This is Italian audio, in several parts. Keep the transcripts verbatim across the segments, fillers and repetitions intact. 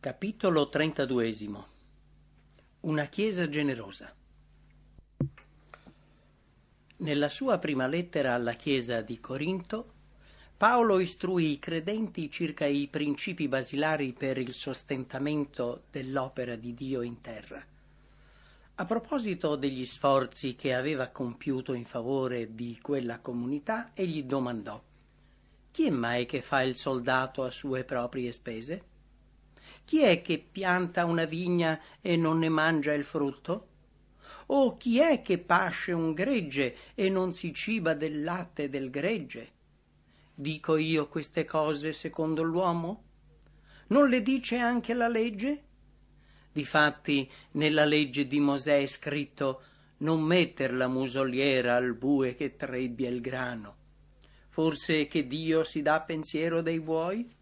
Capitolo trentaduesimo. Una chiesa generosa. Nella sua prima lettera alla chiesa di Corinto, Paolo istruì i credenti circa i principi basilari per il sostentamento dell'opera di Dio in terra. A proposito degli sforzi che aveva compiuto in favore di quella comunità, egli domandò: «Chi è mai che fa il soldato a sue proprie spese? Chi è che pianta una vigna e non ne mangia il frutto? O chi è che pasce un gregge e non si ciba del latte del gregge? Dico io queste cose secondo l'uomo? Non le dice anche la legge? Difatti nella legge di Mosè è scritto: non metter la musoliera al bue che trebbia il grano. Forse che Dio si dà pensiero dei buoi?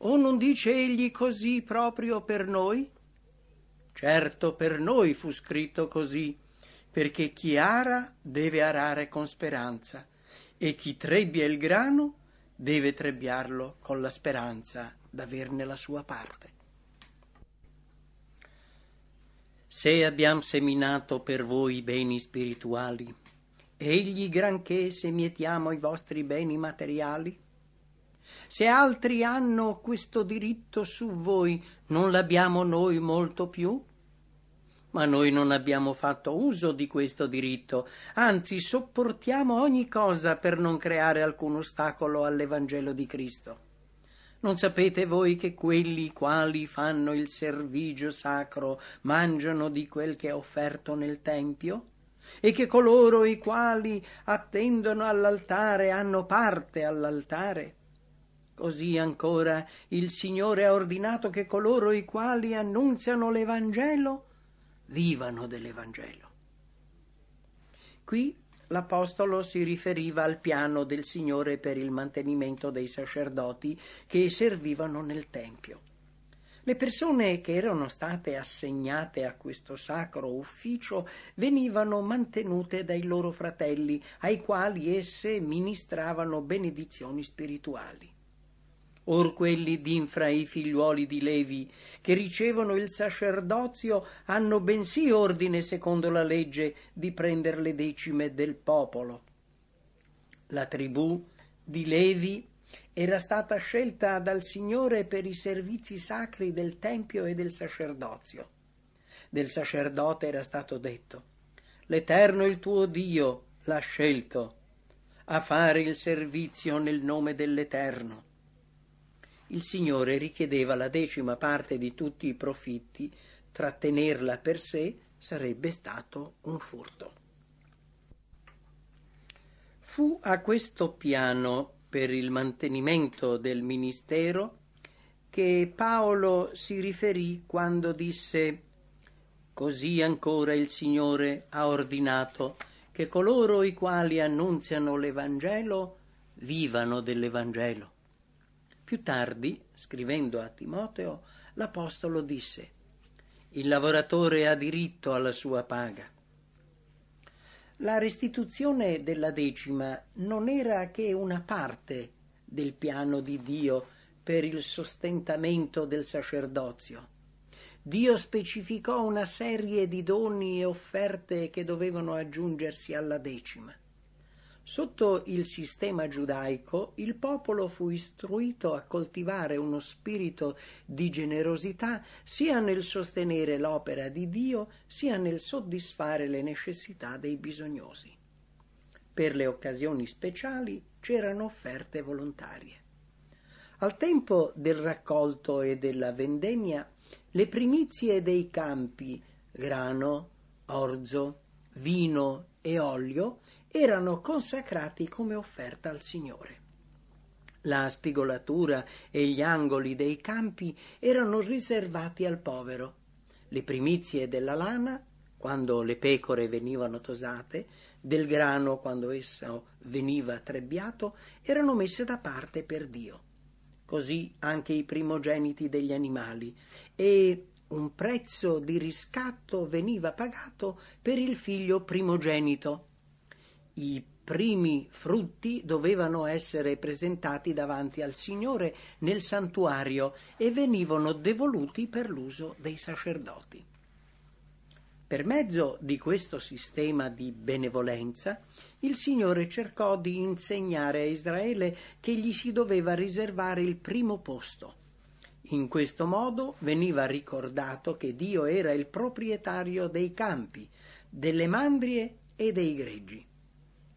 O non dice egli così proprio per noi? Certo, per noi fu scritto così, perché chi ara deve arare con speranza, e chi trebbia il grano deve trebbiarlo con la speranza d'averne la sua parte. Se abbiam seminato per voi beni spirituali, egli granché se mietiamo i vostri beni materiali? Se altri hanno questo diritto su voi, non l'abbiamo noi molto più? Ma noi non abbiamo fatto uso di questo diritto, anzi sopportiamo ogni cosa per non creare alcun ostacolo all'Evangelo di Cristo. Non sapete voi che quelli quali fanno il servigio sacro mangiano di quel che è offerto nel Tempio? E che coloro i quali attendono all'altare hanno parte all'altare? Così ancora il Signore ha ordinato che coloro i quali annunziano l'Evangelo vivano dell'Evangelo. Qui l'Apostolo si riferiva al piano del Signore per il mantenimento dei sacerdoti che servivano nel Tempio. Le persone che erano state assegnate a questo sacro ufficio venivano mantenute dai loro fratelli, ai quali esse ministravano benedizioni spirituali. Or quelli d'infra i figliuoli di Levi, che ricevono il sacerdozio, hanno bensì ordine secondo la legge di prendere le decime del popolo. La tribù di Levi era stata scelta dal Signore per i servizi sacri del Tempio e del sacerdozio. Del sacerdote era stato detto: «L'Eterno il tuo Dio l'ha scelto a fare il servizio nel nome dell'Eterno». Il Signore richiedeva la decima parte di tutti i profitti, trattenerla per sé sarebbe stato un furto. Fu a questo piano per il mantenimento del ministero che Paolo si riferì quando disse: «Così ancora il Signore ha ordinato che coloro i quali annunziano l'Evangelo vivano dell'Evangelo». Più tardi, scrivendo a Timoteo, l'Apostolo disse: «Il lavoratore ha diritto alla sua paga». La restituzione della decima non era che una parte del piano di Dio per il sostentamento del sacerdozio. Dio specificò una serie di doni e offerte che dovevano aggiungersi alla decima. Sotto il sistema giudaico il popolo fu istruito a coltivare uno spirito di generosità sia nel sostenere l'opera di Dio sia nel soddisfare le necessità dei bisognosi. Per le occasioni speciali c'erano offerte volontarie. Al tempo del raccolto e della vendemmia, le primizie dei campi, grano, orzo, vino e olio, erano consacrati come offerta al Signore. La spigolatura e gli angoli dei campi erano riservati al povero. Le primizie della lana, quando le pecore venivano tosate, del grano, quando esso veniva trebbiato, erano messe da parte per Dio. Così anche i primogeniti degli animali, e un prezzo di riscatto veniva pagato per il figlio primogenito. I primi frutti dovevano essere presentati davanti al Signore nel santuario e venivano devoluti per l'uso dei sacerdoti. Per mezzo di questo sistema di benevolenza, il Signore cercò di insegnare a Israele che gli si doveva riservare il primo posto. In questo modo veniva ricordato che Dio era il proprietario dei campi, delle mandrie e dei greggi.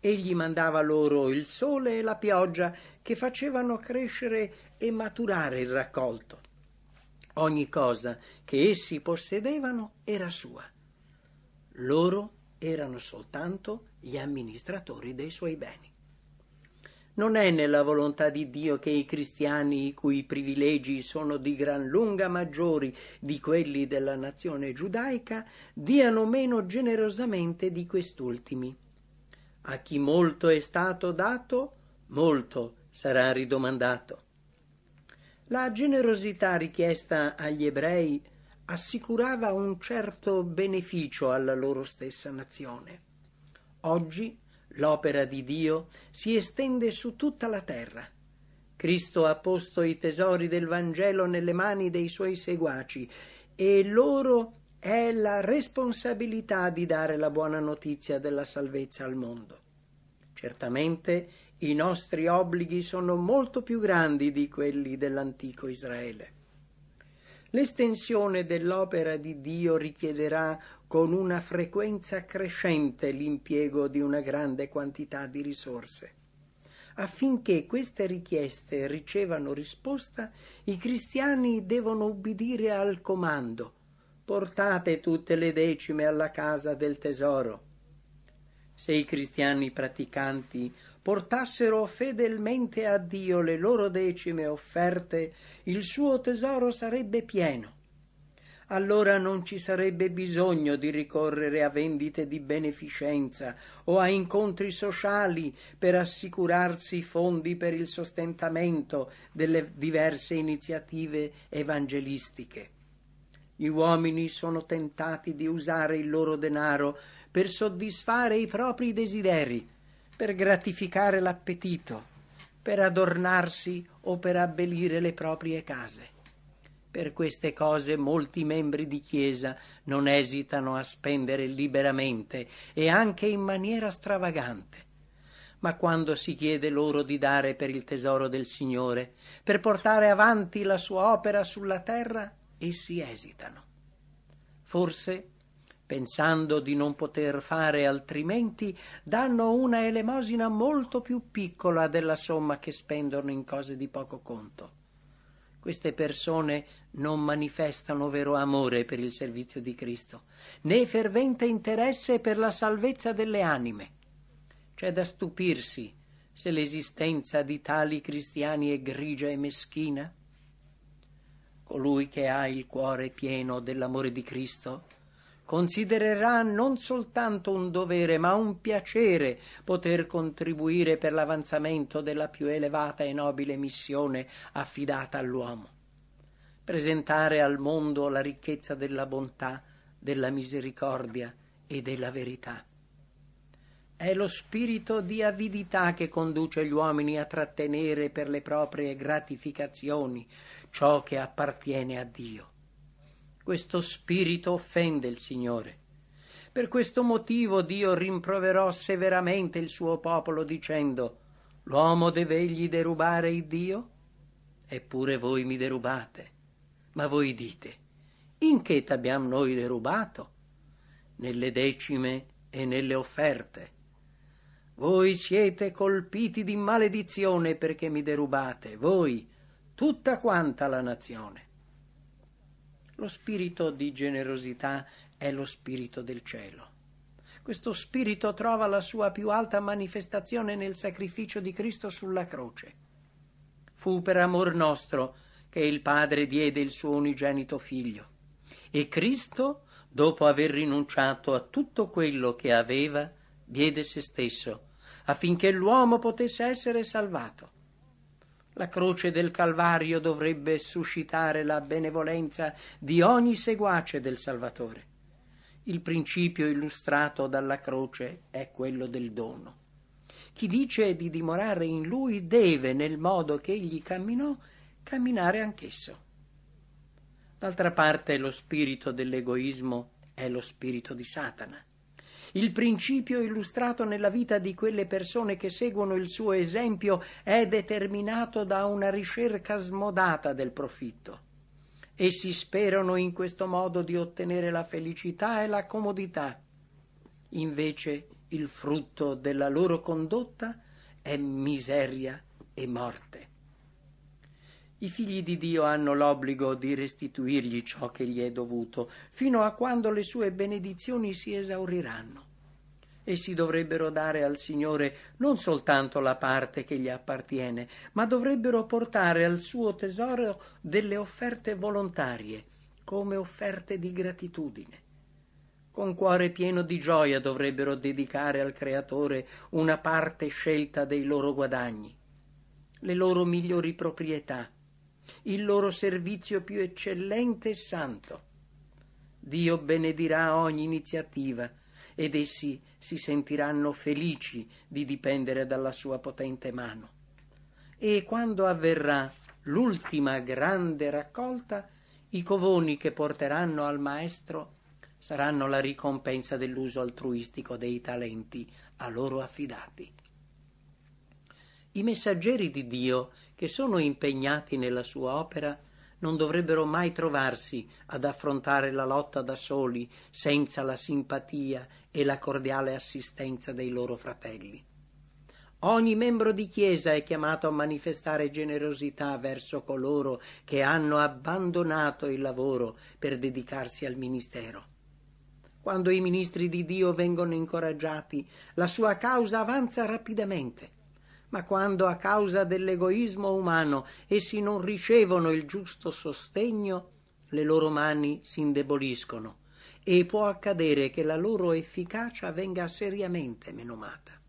Egli mandava loro il sole e la pioggia che facevano crescere e maturare il raccolto. Ogni cosa che essi possedevano era sua. Loro erano soltanto gli amministratori dei suoi beni. Non è nella volontà di Dio che i cristiani, i cui privilegi sono di gran lunga maggiori di quelli della nazione giudaica, diano meno generosamente di quest'ultimi. A chi molto è stato dato, molto sarà ridomandato. La generosità richiesta agli ebrei assicurava un certo beneficio alla loro stessa nazione. Oggi l'opera di Dio si estende su tutta la terra. Cristo ha posto i tesori del Vangelo nelle mani dei suoi seguaci e loro è la responsabilità di dare la buona notizia della salvezza al mondo. Certamente i nostri obblighi sono molto più grandi di quelli dell'antico Israele. L'estensione dell'opera di Dio richiederà con una frequenza crescente l'impiego di una grande quantità di risorse. Affinché queste richieste ricevano risposta, i cristiani devono ubbidire al comando: portate tutte le decime alla casa del tesoro. Se i cristiani praticanti portassero fedelmente a Dio le loro decime offerte, il suo tesoro sarebbe pieno. Allora non ci sarebbe bisogno di ricorrere a vendite di beneficenza o a incontri sociali per assicurarsi fondi per il sostentamento delle diverse iniziative evangelistiche. Gli uomini sono tentati di usare il loro denaro per soddisfare i propri desideri, per gratificare l'appetito, per adornarsi o per abbellire le proprie case. Per queste cose molti membri di Chiesa non esitano a spendere liberamente e anche in maniera stravagante. Ma quando si chiede loro di dare per il tesoro del Signore, per portare avanti la sua opera sulla terra, essi esitano. Forse, pensando di non poter fare altrimenti, danno una elemosina molto più piccola della somma che spendono in cose di poco conto. Queste persone non manifestano vero amore per il servizio di Cristo, né fervente interesse per la salvezza delle anime. C'è da stupirsi se l'esistenza di tali cristiani è grigia e meschina. Colui che ha il cuore pieno dell'amore di Cristo considererà non soltanto un dovere, ma un piacere poter contribuire per l'avanzamento della più elevata e nobile missione affidata all'uomo: presentare al mondo la ricchezza della bontà, della misericordia e della verità. È lo spirito di avidità che conduce gli uomini a trattenere per le proprie gratificazioni ciò che appartiene a Dio. Questo spirito offende il Signore. Per questo motivo Dio rimproverò severamente il suo popolo dicendo: «L'uomo deve egli derubare il Dio? Eppure voi mi derubate. Ma voi dite: in che t'abbiamo noi derubato? Nelle decime e nelle offerte. Voi siete colpiti di maledizione perché mi derubate, voi, tutta quanta la nazione». Lo spirito di generosità è lo spirito del cielo. Questo spirito trova la sua più alta manifestazione nel sacrificio di Cristo sulla croce. Fu per amor nostro che il Padre diede il suo unigenito Figlio, e Cristo, dopo aver rinunciato a tutto quello che aveva, diede se stesso, affinché l'uomo potesse essere salvato. La croce del Calvario dovrebbe suscitare la benevolenza di ogni seguace del Salvatore. Il principio illustrato dalla croce è quello del dono. Chi dice di dimorare in lui deve, nel modo che egli camminò, camminare anch'esso. D'altra parte, lo spirito dell'egoismo è lo spirito di Satana. Il principio illustrato nella vita di quelle persone che seguono il suo esempio è determinato da una ricerca smodata del profitto. Essi sperano in questo modo di ottenere la felicità e la comodità. Invece il frutto della loro condotta è miseria e morte. I figli di Dio hanno l'obbligo di restituirgli ciò che gli è dovuto, fino a quando le sue benedizioni si esauriranno. Essi dovrebbero dare al Signore non soltanto la parte che gli appartiene, ma dovrebbero portare al suo tesoro delle offerte volontarie, come offerte di gratitudine. Con cuore pieno di gioia dovrebbero dedicare al Creatore una parte scelta dei loro guadagni, le loro migliori proprietà, il loro servizio più eccellente e santo. Dio benedirà ogni iniziativa ed essi si sentiranno felici di dipendere dalla sua potente mano. E quando avverrà l'ultima grande raccolta, i covoni che porteranno al Maestro saranno la ricompensa dell'uso altruistico dei talenti a loro affidati. I messaggeri di Dio che sono impegnati nella sua opera non dovrebbero mai trovarsi ad affrontare la lotta da soli, senza la simpatia e la cordiale assistenza dei loro fratelli. Ogni membro di Chiesa è chiamato a manifestare generosità verso coloro che hanno abbandonato il lavoro per dedicarsi al ministero. Quando i ministri di Dio vengono incoraggiati, la sua causa avanza rapidamente. Ma quando a causa dell'egoismo umano essi non ricevono il giusto sostegno, le loro mani si indeboliscono e può accadere che la loro efficacia venga seriamente menomata.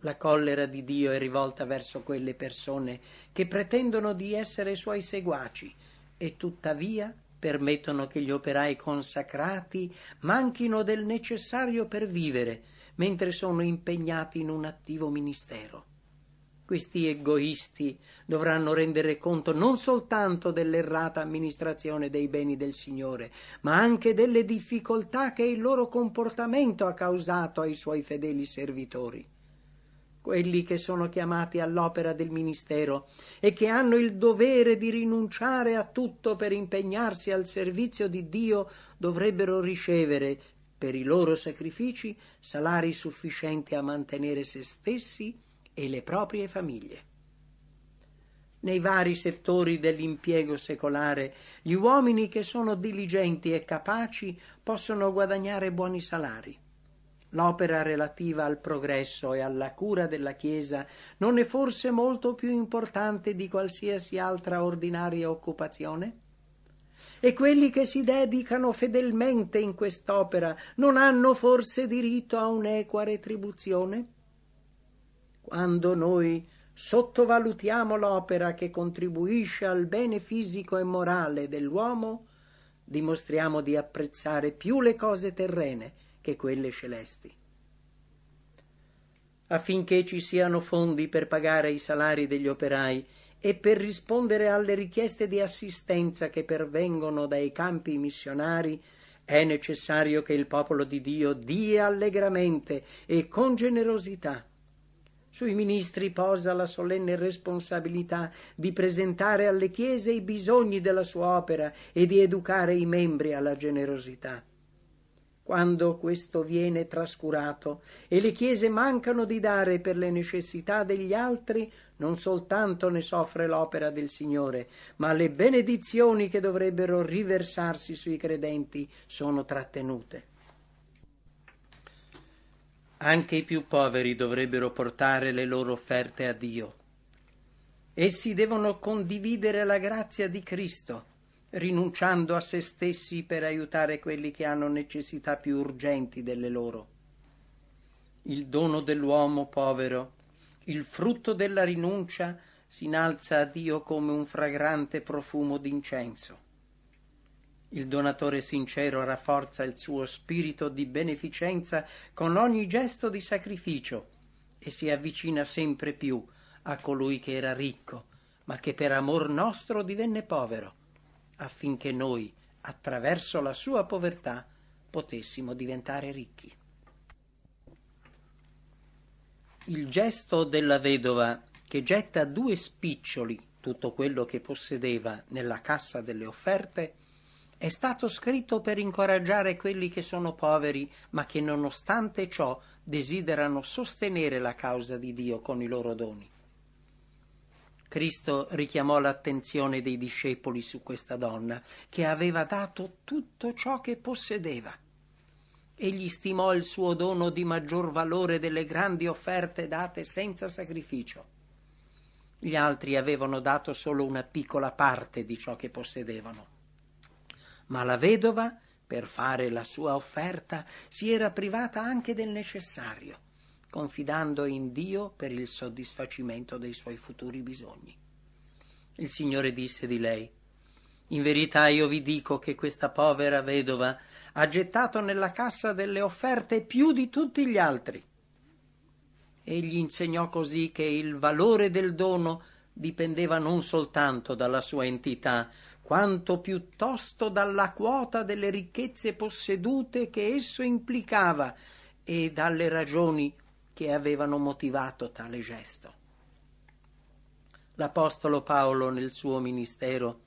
La collera di Dio è rivolta verso quelle persone che pretendono di essere suoi seguaci e tuttavia permettono che gli operai consacrati manchino del necessario per vivere, mentre sono impegnati in un attivo ministero. Questi egoisti dovranno rendere conto non soltanto dell'errata amministrazione dei beni del Signore, ma anche delle difficoltà che il loro comportamento ha causato ai suoi fedeli servitori. Quelli che sono chiamati all'opera del ministero e che hanno il dovere di rinunciare a tutto per impegnarsi al servizio di Dio dovrebbero ricevere per i loro sacrifici salari sufficienti a mantenere se stessi e le proprie famiglie. Nei vari settori dell'impiego secolare, gli uomini che sono diligenti e capaci possono guadagnare buoni salari. L'opera relativa al progresso e alla cura della Chiesa non è forse molto più importante di qualsiasi altra ordinaria occupazione? E quelli che si dedicano fedelmente in quest'opera non hanno forse diritto a un'equa retribuzione? Quando noi sottovalutiamo l'opera che contribuisce al bene fisico e morale dell'uomo, dimostriamo di apprezzare più le cose terrene che quelle celesti. Affinché ci siano fondi per pagare i salari degli operai, e per rispondere alle richieste di assistenza che pervengono dai campi missionari, è necessario che il popolo di Dio dia allegramente e con generosità. Sui ministri posa la solenne responsabilità di presentare alle chiese i bisogni della sua opera e di educare i membri alla generosità. Quando questo viene trascurato e le chiese mancano di dare per le necessità degli altri, non soltanto ne soffre l'opera del Signore, ma le benedizioni che dovrebbero riversarsi sui credenti sono trattenute. Anche i più poveri dovrebbero portare le loro offerte a Dio. Essi devono condividere la grazia di Cristo, rinunciando a se stessi per aiutare quelli che hanno necessità più urgenti delle loro. Il dono dell'uomo povero, il frutto della rinuncia, si innalza a Dio come un fragrante profumo d'incenso. Il donatore sincero rafforza il suo spirito di beneficenza con ogni gesto di sacrificio e si avvicina sempre più a colui che era ricco, ma che per amor nostro divenne povero, affinché noi, attraverso la sua povertà, potessimo diventare ricchi. Il gesto della vedova che getta due spiccioli, tutto quello che possedeva, nella cassa delle offerte, è stato scritto per incoraggiare quelli che sono poveri, ma che nonostante ciò desiderano sostenere la causa di Dio con i loro doni. Cristo richiamò l'attenzione dei discepoli su questa donna, che aveva dato tutto ciò che possedeva. Egli stimò il suo dono di maggior valore delle grandi offerte date senza sacrificio. Gli altri avevano dato solo una piccola parte di ciò che possedevano. Ma la vedova, per fare la sua offerta, si era privata anche del necessario, confidando in Dio per il soddisfacimento dei suoi futuri bisogni. Il Signore disse di lei: «In verità io vi dico che questa povera vedova ha gettato nella cassa delle offerte più di tutti gli altri». Egli insegnò così che il valore del dono dipendeva non soltanto dalla sua entità, quanto piuttosto dalla quota delle ricchezze possedute che esso implicava e dalle ragioni che avevano motivato tale gesto. L'Apostolo Paolo, nel suo ministero,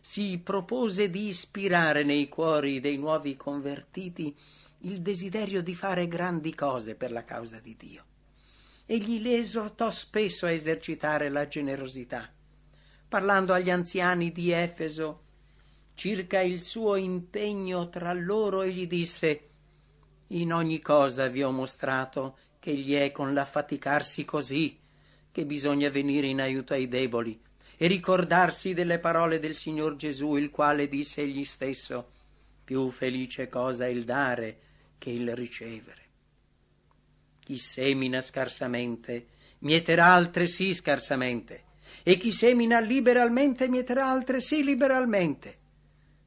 si propose di ispirare nei cuori dei nuovi convertiti il desiderio di fare grandi cose per la causa di Dio. Egli le esortò spesso a esercitare la generosità, parlando agli anziani di Efeso circa il suo impegno tra loro. Egli disse: «In ogni cosa vi ho mostrato che gli è con l'affaticarsi così che bisogna venire in aiuto ai deboli e ricordarsi delle parole del Signor Gesù, il quale disse egli stesso: più felice cosa è il dare che il ricevere. Chi semina scarsamente mieterà altresì scarsamente, e chi semina liberalmente mieterà altresì liberalmente.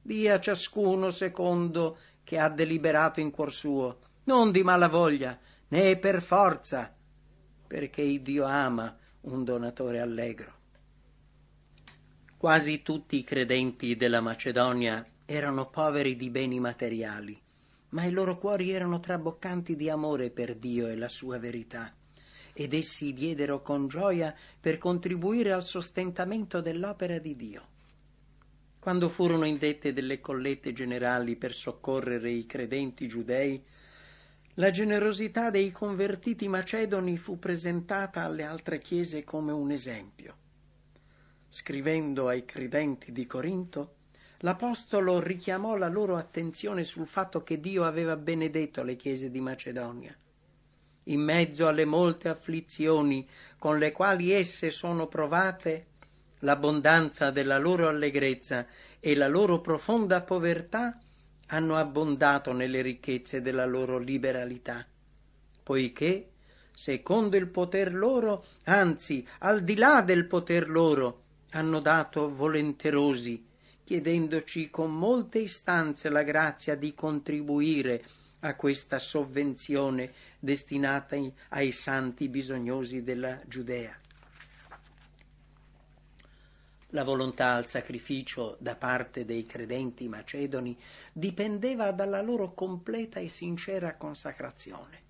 Dia ciascuno secondo che ha deliberato in cuor suo, non di malavoglia né per forza, perché Dio ama un donatore allegro». Quasi tutti i credenti della Macedonia erano poveri di beni materiali, ma i loro cuori erano traboccanti di amore per Dio e la sua verità, ed essi diedero con gioia per contribuire al sostentamento dell'opera di Dio. Quando furono indette delle collette generali per soccorrere i credenti giudei, la generosità dei convertiti macedoni fu presentata alle altre chiese come un esempio. Scrivendo ai credenti di Corinto, l'Apostolo richiamò la loro attenzione sul fatto che Dio aveva benedetto le chiese di Macedonia. In mezzo alle molte afflizioni con le quali esse sono provate, l'abbondanza della loro allegrezza e la loro profonda povertà hanno abbondato nelle ricchezze della loro liberalità, poiché, secondo il poter loro, anzi, al di là del poter loro, hanno dato volenterosi, chiedendoci con molte istanze la grazia di contribuire a questa sovvenzione destinata ai santi bisognosi della Giudea. La volontà al sacrificio da parte dei credenti macedoni dipendeva dalla loro completa e sincera consacrazione.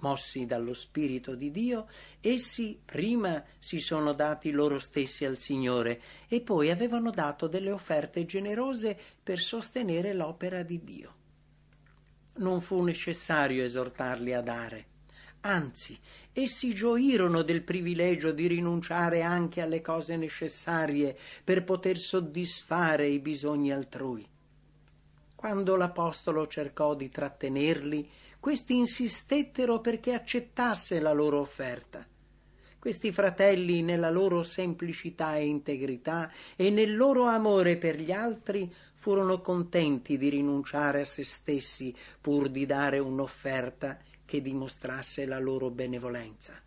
Mossi dallo Spirito di Dio, essi prima si sono dati loro stessi al Signore e poi avevano dato delle offerte generose per sostenere l'opera di Dio. Non fu necessario esortarli a dare, anzi, essi gioirono del privilegio di rinunciare anche alle cose necessarie per poter soddisfare i bisogni altrui. Quando l'Apostolo cercò di trattenerli, questi insistettero perché accettasse la loro offerta. Questi fratelli, nella loro semplicità e integrità e nel loro amore per gli altri, furono contenti di rinunciare a se stessi pur di dare un'offerta che dimostrasse la loro benevolenza.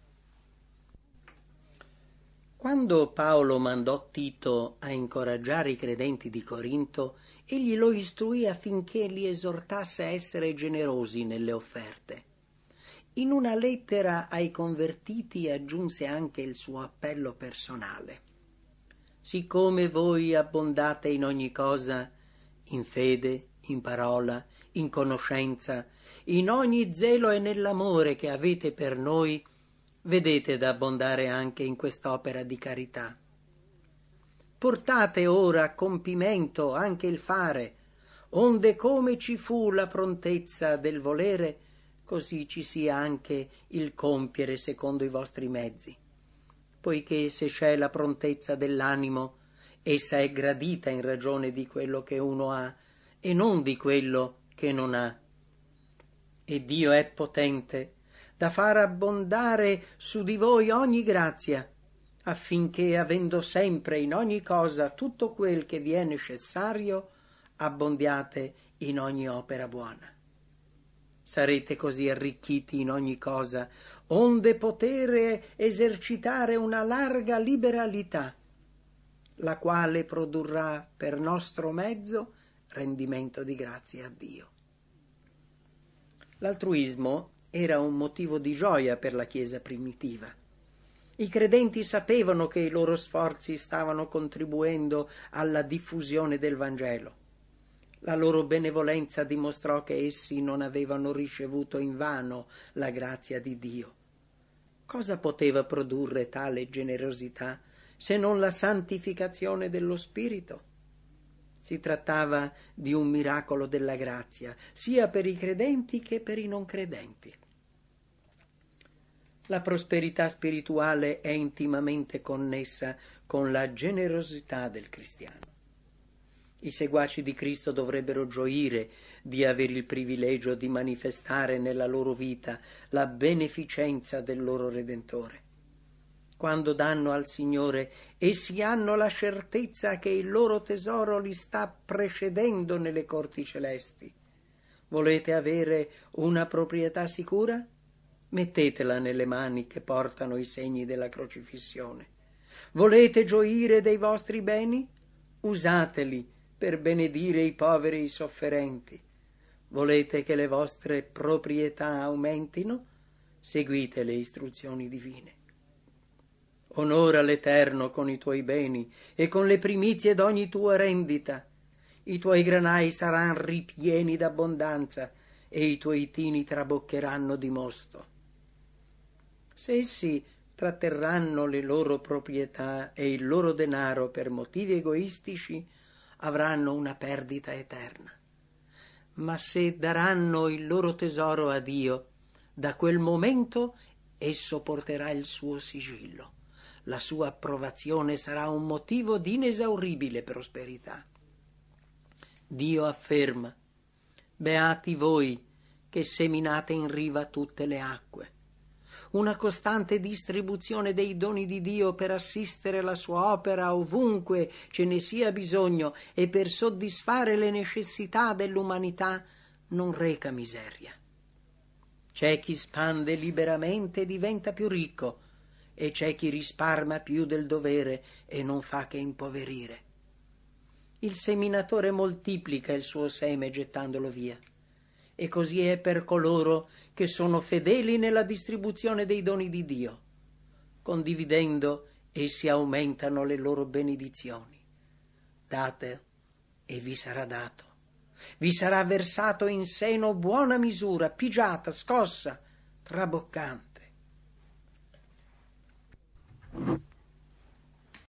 Quando Paolo mandò Tito a incoraggiare i credenti di Corinto, egli lo istruì affinché li esortasse a essere generosi nelle offerte. In una lettera ai convertiti aggiunse anche il suo appello personale. Siccome voi abbondate in ogni cosa, in fede, in parola, in conoscenza, in ogni zelo e nell'amore che avete per noi, vedete d'abbondare anche in quest'opera di carità. Portate ora a compimento anche il fare, onde come ci fu la prontezza del volere, così ci sia anche il compiere secondo i vostri mezzi. Poiché se c'è la prontezza dell'animo, essa è gradita in ragione di quello che uno ha e non di quello che non ha. E Dio è potente da far abbondare su di voi ogni grazia, affinché, avendo sempre in ogni cosa tutto quel che vi è necessario, abbondiate in ogni opera buona. Sarete così arricchiti in ogni cosa, onde potere esercitare una larga liberalità, la quale produrrà per nostro mezzo rendimento di grazie a Dio. L'altruismo era un motivo di gioia per la Chiesa primitiva. I credenti sapevano che i loro sforzi stavano contribuendo alla diffusione del Vangelo. La loro benevolenza dimostrò che essi non avevano ricevuto invano la grazia di Dio. Cosa poteva produrre tale generosità se non la santificazione dello Spirito? Si trattava di un miracolo della grazia, sia per i credenti che per i non credenti. La prosperità spirituale è intimamente connessa con la generosità del cristiano. I seguaci di Cristo dovrebbero gioire di avere il privilegio di manifestare nella loro vita la beneficenza del loro Redentore. Quando danno al Signore, essi hanno la certezza che il loro tesoro li sta precedendo nelle corti celesti. Volete avere una proprietà sicura? Mettetela nelle mani che portano i segni della crocifissione. Volete gioire dei vostri beni? Usateli per benedire i poveri e i sofferenti. Volete che le vostre proprietà aumentino? Seguite le istruzioni divine. Onora l'Eterno con i tuoi beni e con le primizie d'ogni tua rendita. I tuoi granai saranno ripieni d'abbondanza e i tuoi tini traboccheranno di mosto. Se essi tratterranno le loro proprietà e il loro denaro per motivi egoistici, avranno una perdita eterna. Ma se daranno il loro tesoro a Dio, da quel momento esso porterà il suo sigillo. La sua approvazione sarà un motivo di inesauribile prosperità. Dio afferma: «Beati voi che seminate in riva tutte le acque». Una costante distribuzione dei doni di Dio per assistere la sua opera ovunque ce ne sia bisogno e per soddisfare le necessità dell'umanità non reca miseria. C'è chi spande liberamente e diventa più ricco, e c'è chi risparma più del dovere e non fa che impoverire. Il seminatore moltiplica il suo seme gettandolo via. E così è per coloro che sono fedeli nella distribuzione dei doni di Dio. Condividendo, essi aumentano le loro benedizioni. Date e vi sarà dato. Vi sarà versato in seno buona misura, pigiata, scossa, traboccante.